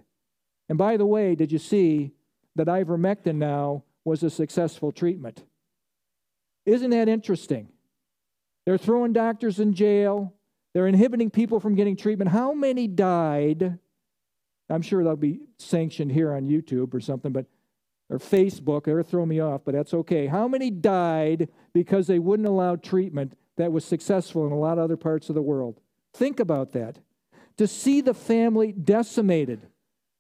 And by the way, did you see that ivermectin now was a successful treatment? Isn't that interesting? They're throwing doctors in jail. They're inhibiting people from getting treatment. How many died? I'm sure they'll be sanctioned here on YouTube or something, but or Facebook. They'll throw me off, but that's okay. How many died because they wouldn't allow treatment that was successful in a lot of other parts of the world? Think about that. To see the family decimated.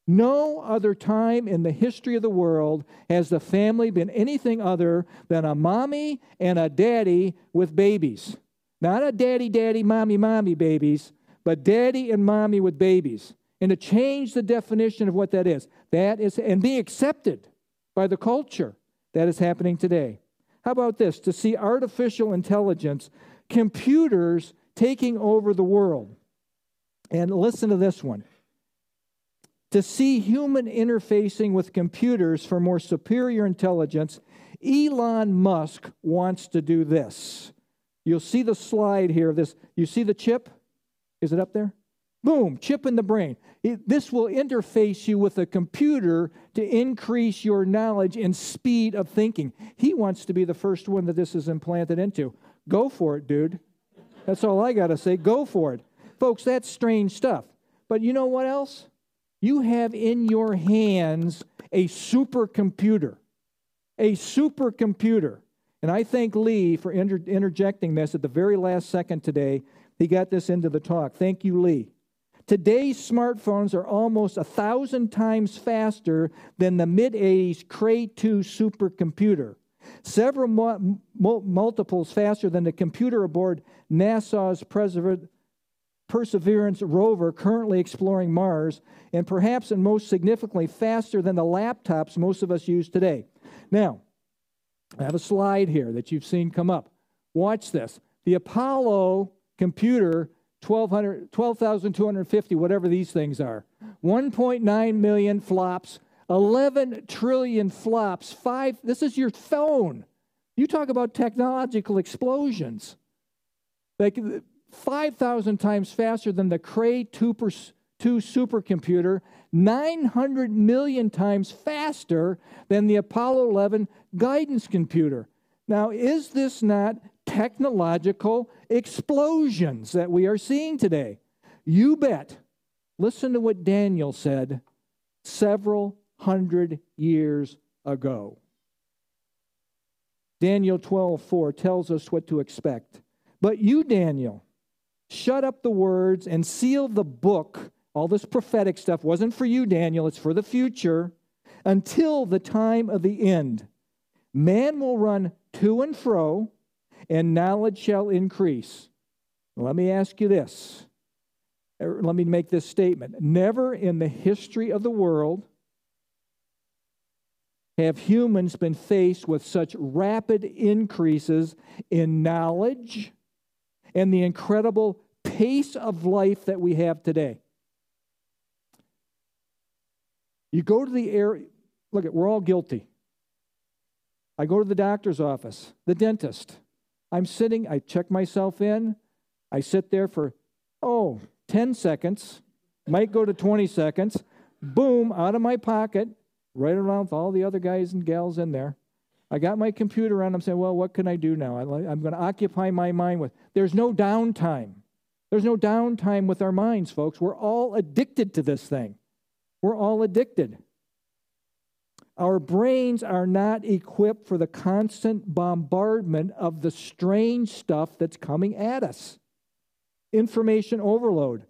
No other time in the history of the world has the family been anything other than a mommy and a daddy with babies. Not a daddy, daddy, mommy, mommy babies, but daddy and mommy with babies. And to change the definition of what that is, and be accepted by the culture, that is happening today. How about this? To see artificial intelligence, computers taking over the world. And listen to this one. To see human interfacing with computers for more superior intelligence, Elon Musk wants to do this. You'll see the slide here of this. You see the chip? Is it up there? Boom, chip in the brain. This will interface you with a computer to increase your knowledge and speed of thinking. He wants to be the first one that this is implanted into. Go for it, dude. That's all I got to say. Go for it. Folks, that's strange stuff. But you know what else? You have in your hands a supercomputer. A supercomputer. And I thank Lee for interjecting this at the very last second today. He got this into the talk. Thank you, Lee. Today's smartphones are almost 1,000 times faster than the mid-'80s Cray-2 supercomputer. Several multiples faster than the computer aboard NASA's Perseverance rover currently exploring Mars, and perhaps and most significantly faster than the laptops most of us use today. Now, I have a slide here that you've seen come up. Watch this. The Apollo computer, 12,250, whatever these things are, 1.9 million flops, 11 trillion flops, this is your phone. You talk about technological explosions. Like 5,000 times faster than the Cray-2 supercomputer, 900 million times faster than the Apollo 11 guidance computer. Now, is this not technological explosions that we are seeing today? You bet. Listen to what Daniel said several hundred years ago. Daniel 12:4 tells us what to expect. But you, Daniel, shut up the words and seal the book. All this prophetic stuff wasn't for you, Daniel. It's for the future until the time of the end. Man will run to and fro, and knowledge shall increase. Let me ask you this. Let me make this statement. Never in the history of the world have humans been faced with such rapid increases in knowledge and the incredible pace of life that we have today. You go to the area, look, we're all guilty. I go to the doctor's office, the dentist. I'm sitting, I check myself in. I sit there for, 10 seconds, might go to 20 seconds. Boom, out of my pocket, right around with all the other guys and gals in there. I got my computer on. I'm saying, well, what can I do now? I'm going to occupy my mind with. There's no downtime. There's no downtime with our minds, folks. We're all addicted to this thing. We're all addicted. Our brains are not equipped for the constant bombardment of the strange stuff that's coming at us. Information overload.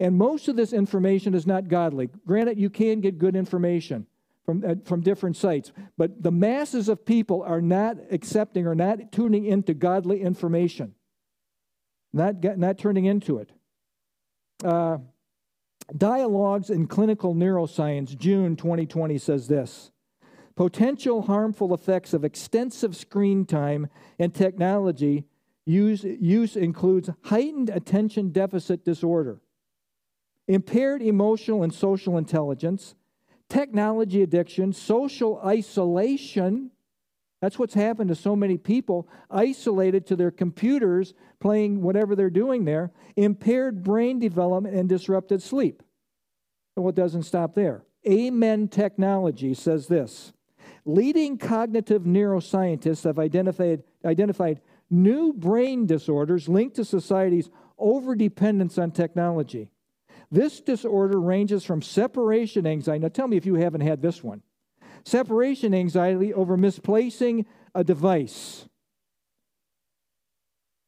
And most of this information is not godly. Granted, you can get good information from different sites. But the masses of people are not accepting or not tuning into godly information. Not turning into it. Dialogues in Clinical Neuroscience, June 2020, says this. Potential harmful effects of extensive screen time and technology use includes heightened attention deficit disorder, impaired emotional and social intelligence, technology addiction, social isolation, That's what's happened to so many people, isolated to their computers, playing whatever they're doing there, impaired brain development and disrupted sleep. And well, it doesn't stop there. Amen Technology says this. Leading cognitive neuroscientists have identified new brain disorders linked to society's overdependence on technology. This disorder ranges from separation anxiety. Now tell me if you haven't had this one. Separation anxiety over misplacing a device.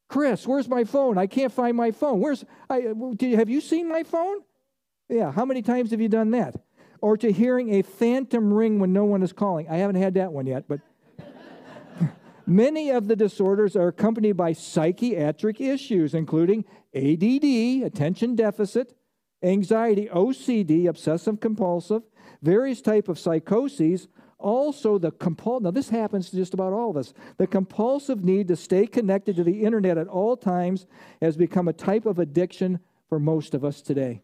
Chris, where's my phone? I can't find my phone. Have you seen my phone? Yeah, how many times have you done that? Or to hearing a phantom ring when no one is calling. I haven't had that one yet, but many of the disorders are accompanied by psychiatric issues, including ADD, attention deficit, anxiety, OCD, obsessive compulsive, various types of psychoses, also the compulsive, now this happens to just about all of us, the compulsive need to stay connected to the internet at all times has become a type of addiction for most of us today.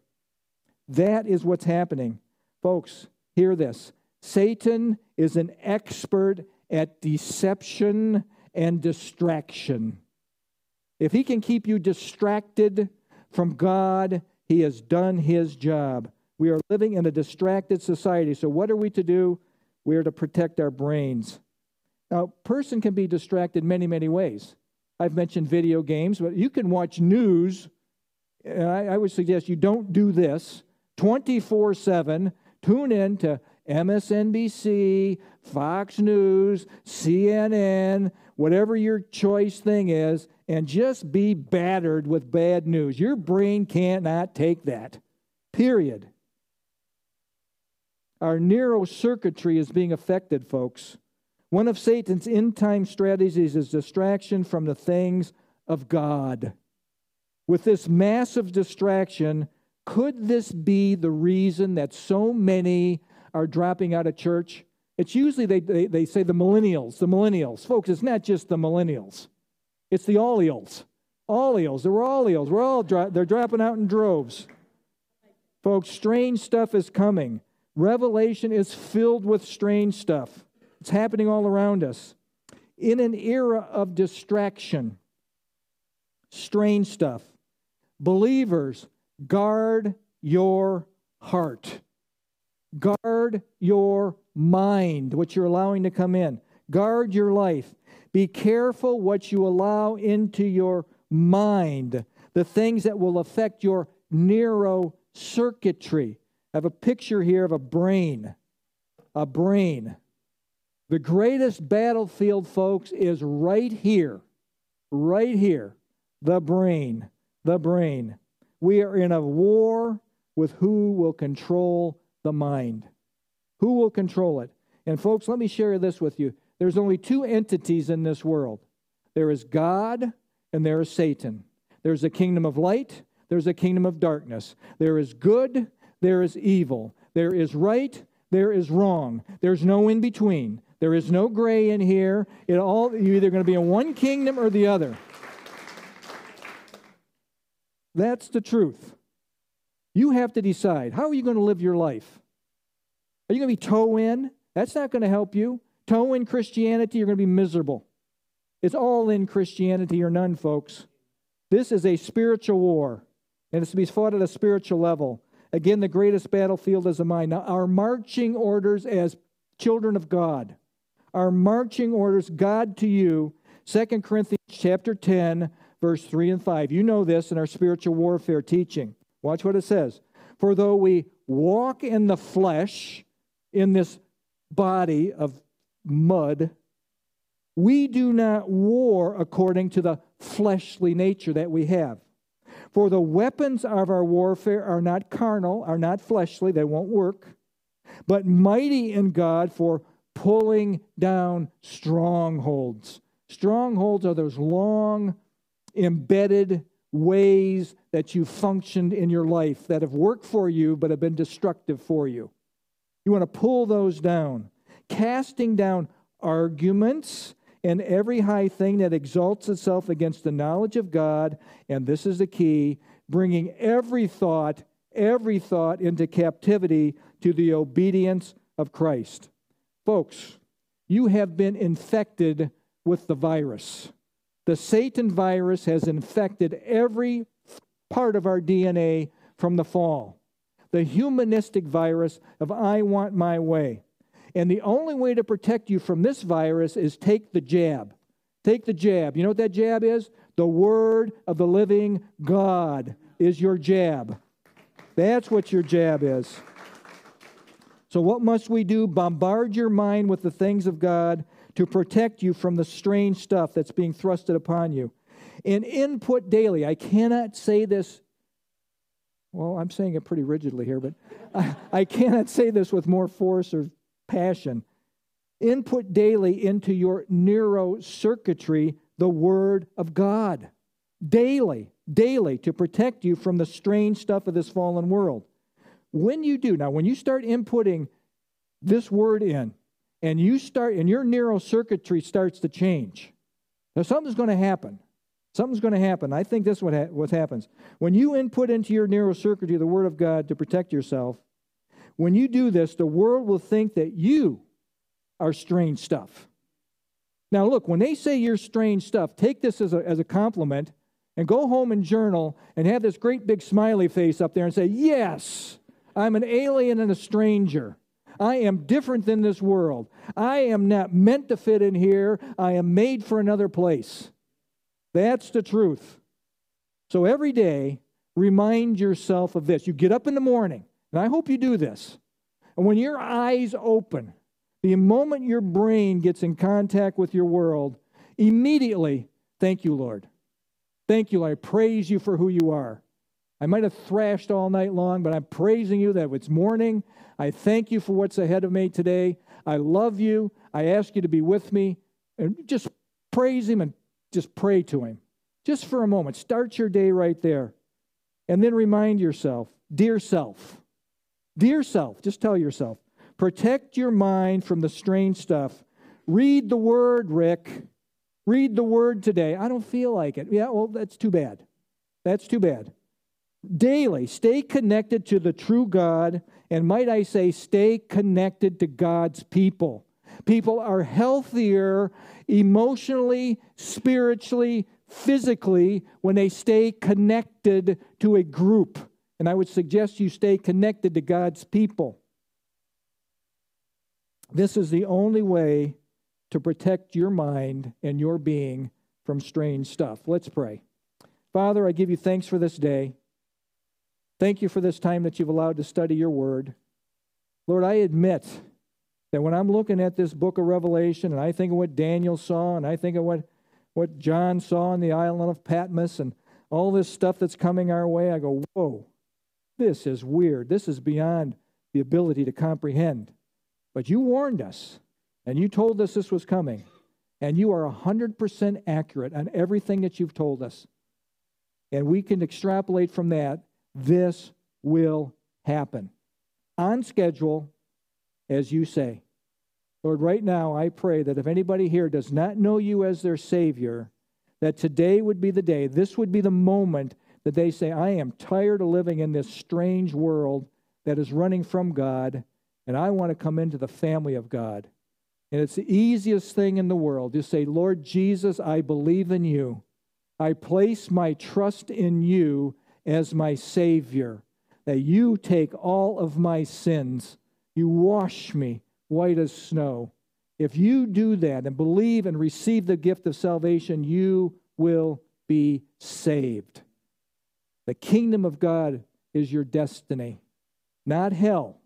That is what's happening. Folks, hear this. Satan is an expert at deception and distraction. If he can keep you distracted from God, he has done his job. We are living in a distracted society. So what are we to do? We are to protect our brains. Now, a person can be distracted many, many ways. I've mentioned video games, but you can watch news. I would suggest you don't do this 24/7. Tune in to MSNBC, Fox News, CNN, whatever your choice thing is, and just be battered with bad news. Your brain cannot take that, period. Our neurocircuitry is being affected, folks. One of Satan's end-time strategies is distraction from the things of God. With this massive distraction, could this be the reason that so many are dropping out of church? It's usually, they say the millennials. Folks, it's not just the millennials. It's the all-eals. They were all-eals. They're dropping out in droves. Folks, strange stuff is coming. Revelation is filled with strange stuff. It's happening all around us. In an era of distraction, strange stuff. Believers, guard your heart. Guard your mind, what you're allowing to come in. Guard your life. Be careful what you allow into your mind, the things that will affect your neurocircuitry. I have a picture here of a brain. The greatest battlefield, folks, is right here, the brain. We are in a war with who will control the mind. Who will control it? And folks, let me share this with you. There's only two entities in this world. There is God and there is Satan. There's a kingdom of light. There's a kingdom of darkness. There is good. There is evil. There is right. There is wrong. There's no in between. There is no gray in here. You're either going to be in one kingdom or the other. That's the truth. You have to decide. How are you going to live your life? Are you going to be toe in? That's not going to help you. Toe in Christianity, you're going to be miserable. It's all in Christianity or none, folks. This is a spiritual war, and it's to be fought at a spiritual level. Again, the greatest battlefield is the mind. Now, our marching orders as children of God, our marching orders, God to you, 2 Corinthians chapter 10, verse 3 and 5. You know this in our spiritual warfare teaching. Watch what it says. For though we walk in the flesh, in this body of mud, we do not war according to the fleshly nature that we have. For the weapons of our warfare are not carnal, are not fleshly, they won't work, but mighty in God for pulling down strongholds. Strongholds are those long, embedded ways that you functioned in your life that have worked for you but have been destructive for you. You want to pull those down. Casting down arguments and every high thing that exalts itself against the knowledge of God, and this is the key, bringing every thought into captivity to the obedience of Christ. Folks, you have been infected with the virus. The Satan virus has infected every part of our DNA from the fall. The humanistic virus of I want my way. And the only way to protect you from this virus is take the jab. Take the jab. You know what that jab is? The word of the living God is your jab. That's what your jab is. So what must we do? Bombard your mind with the things of God to protect you from the strange stuff that's being thrusted upon you. And input daily. I cannot say this. Well, I'm saying it pretty rigidly here, but I cannot say this with more force or passion. Input daily into your neurocircuitry the Word of God. Daily, daily, to protect you from the strange stuff of this fallen world. When you do, now when you start inputting this word in, and you start, and your neurocircuitry starts to change, now something's going to happen. Something's going to happen. I think this is what happens. When you input into your neurocircuitry the Word of God to protect yourself, when you do this, the world will think that you are strange stuff. Now look, when they say you're strange stuff, take this as a compliment, and go home and journal, and have this great big smiley face up there and say, yes, I'm an alien and a stranger. I am different than this world. I am not meant to fit in here. I am made for another place. That's the truth. So every day, remind yourself of this. You get up in the morning, and I hope you do this. And when your eyes open, the moment your brain gets in contact with your world, immediately, thank you, Lord. Thank you, Lord. I praise you for who you are. I might have thrashed all night long, but I'm praising you that it's morning. I thank you for what's ahead of me today. I love you. I ask you to be with me. And just praise him and just pray to him. Just for a moment. Start your day right there. And then remind yourself, dear self. Dear self, just tell yourself, protect your mind from the strange stuff. Read the Word, Rick. Read the Word today. I don't feel like it. Yeah, well, that's too bad. That's too bad. Daily, stay connected to the true God, and might I say, stay connected to God's people. People are healthier emotionally, spiritually, physically when they stay connected to a group. And I would suggest you stay connected to God's people. This is the only way to protect your mind and your being from strange stuff. Let's pray. Father, I give you thanks for this day. Thank you for this time that you've allowed to study your word. Lord, I admit that when I'm looking at this book of Revelation, and I think of what Daniel saw, and I think of what John saw on the island of Patmos, and all this stuff that's coming our way, I go, whoa, this is weird. This is beyond the ability to comprehend. But you warned us, and you told us this was coming, and you are 100% accurate on everything that you've told us. And we can extrapolate from that. This will happen on schedule, as you say. Lord, right now I pray that if anybody here does not know you as their Savior, that today would be the day, this would be the moment that they say, I am tired of living in this strange world that is running from God, and I want to come into the family of God. And it's the easiest thing in the world to say, Lord Jesus, I believe in you. I place my trust in you as my Savior, that you take all of my sins. You wash me white as snow. If you do that and believe and receive the gift of salvation, you will be saved. The kingdom of God is your destiny, not hell.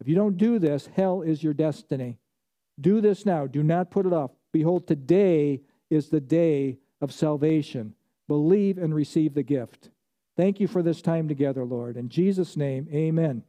If you don't do this, hell is your destiny. Do this now. Do not put it off. Behold, today is the day of salvation. Believe and receive the gift. Thank you for this time together, Lord. In Jesus' name, amen.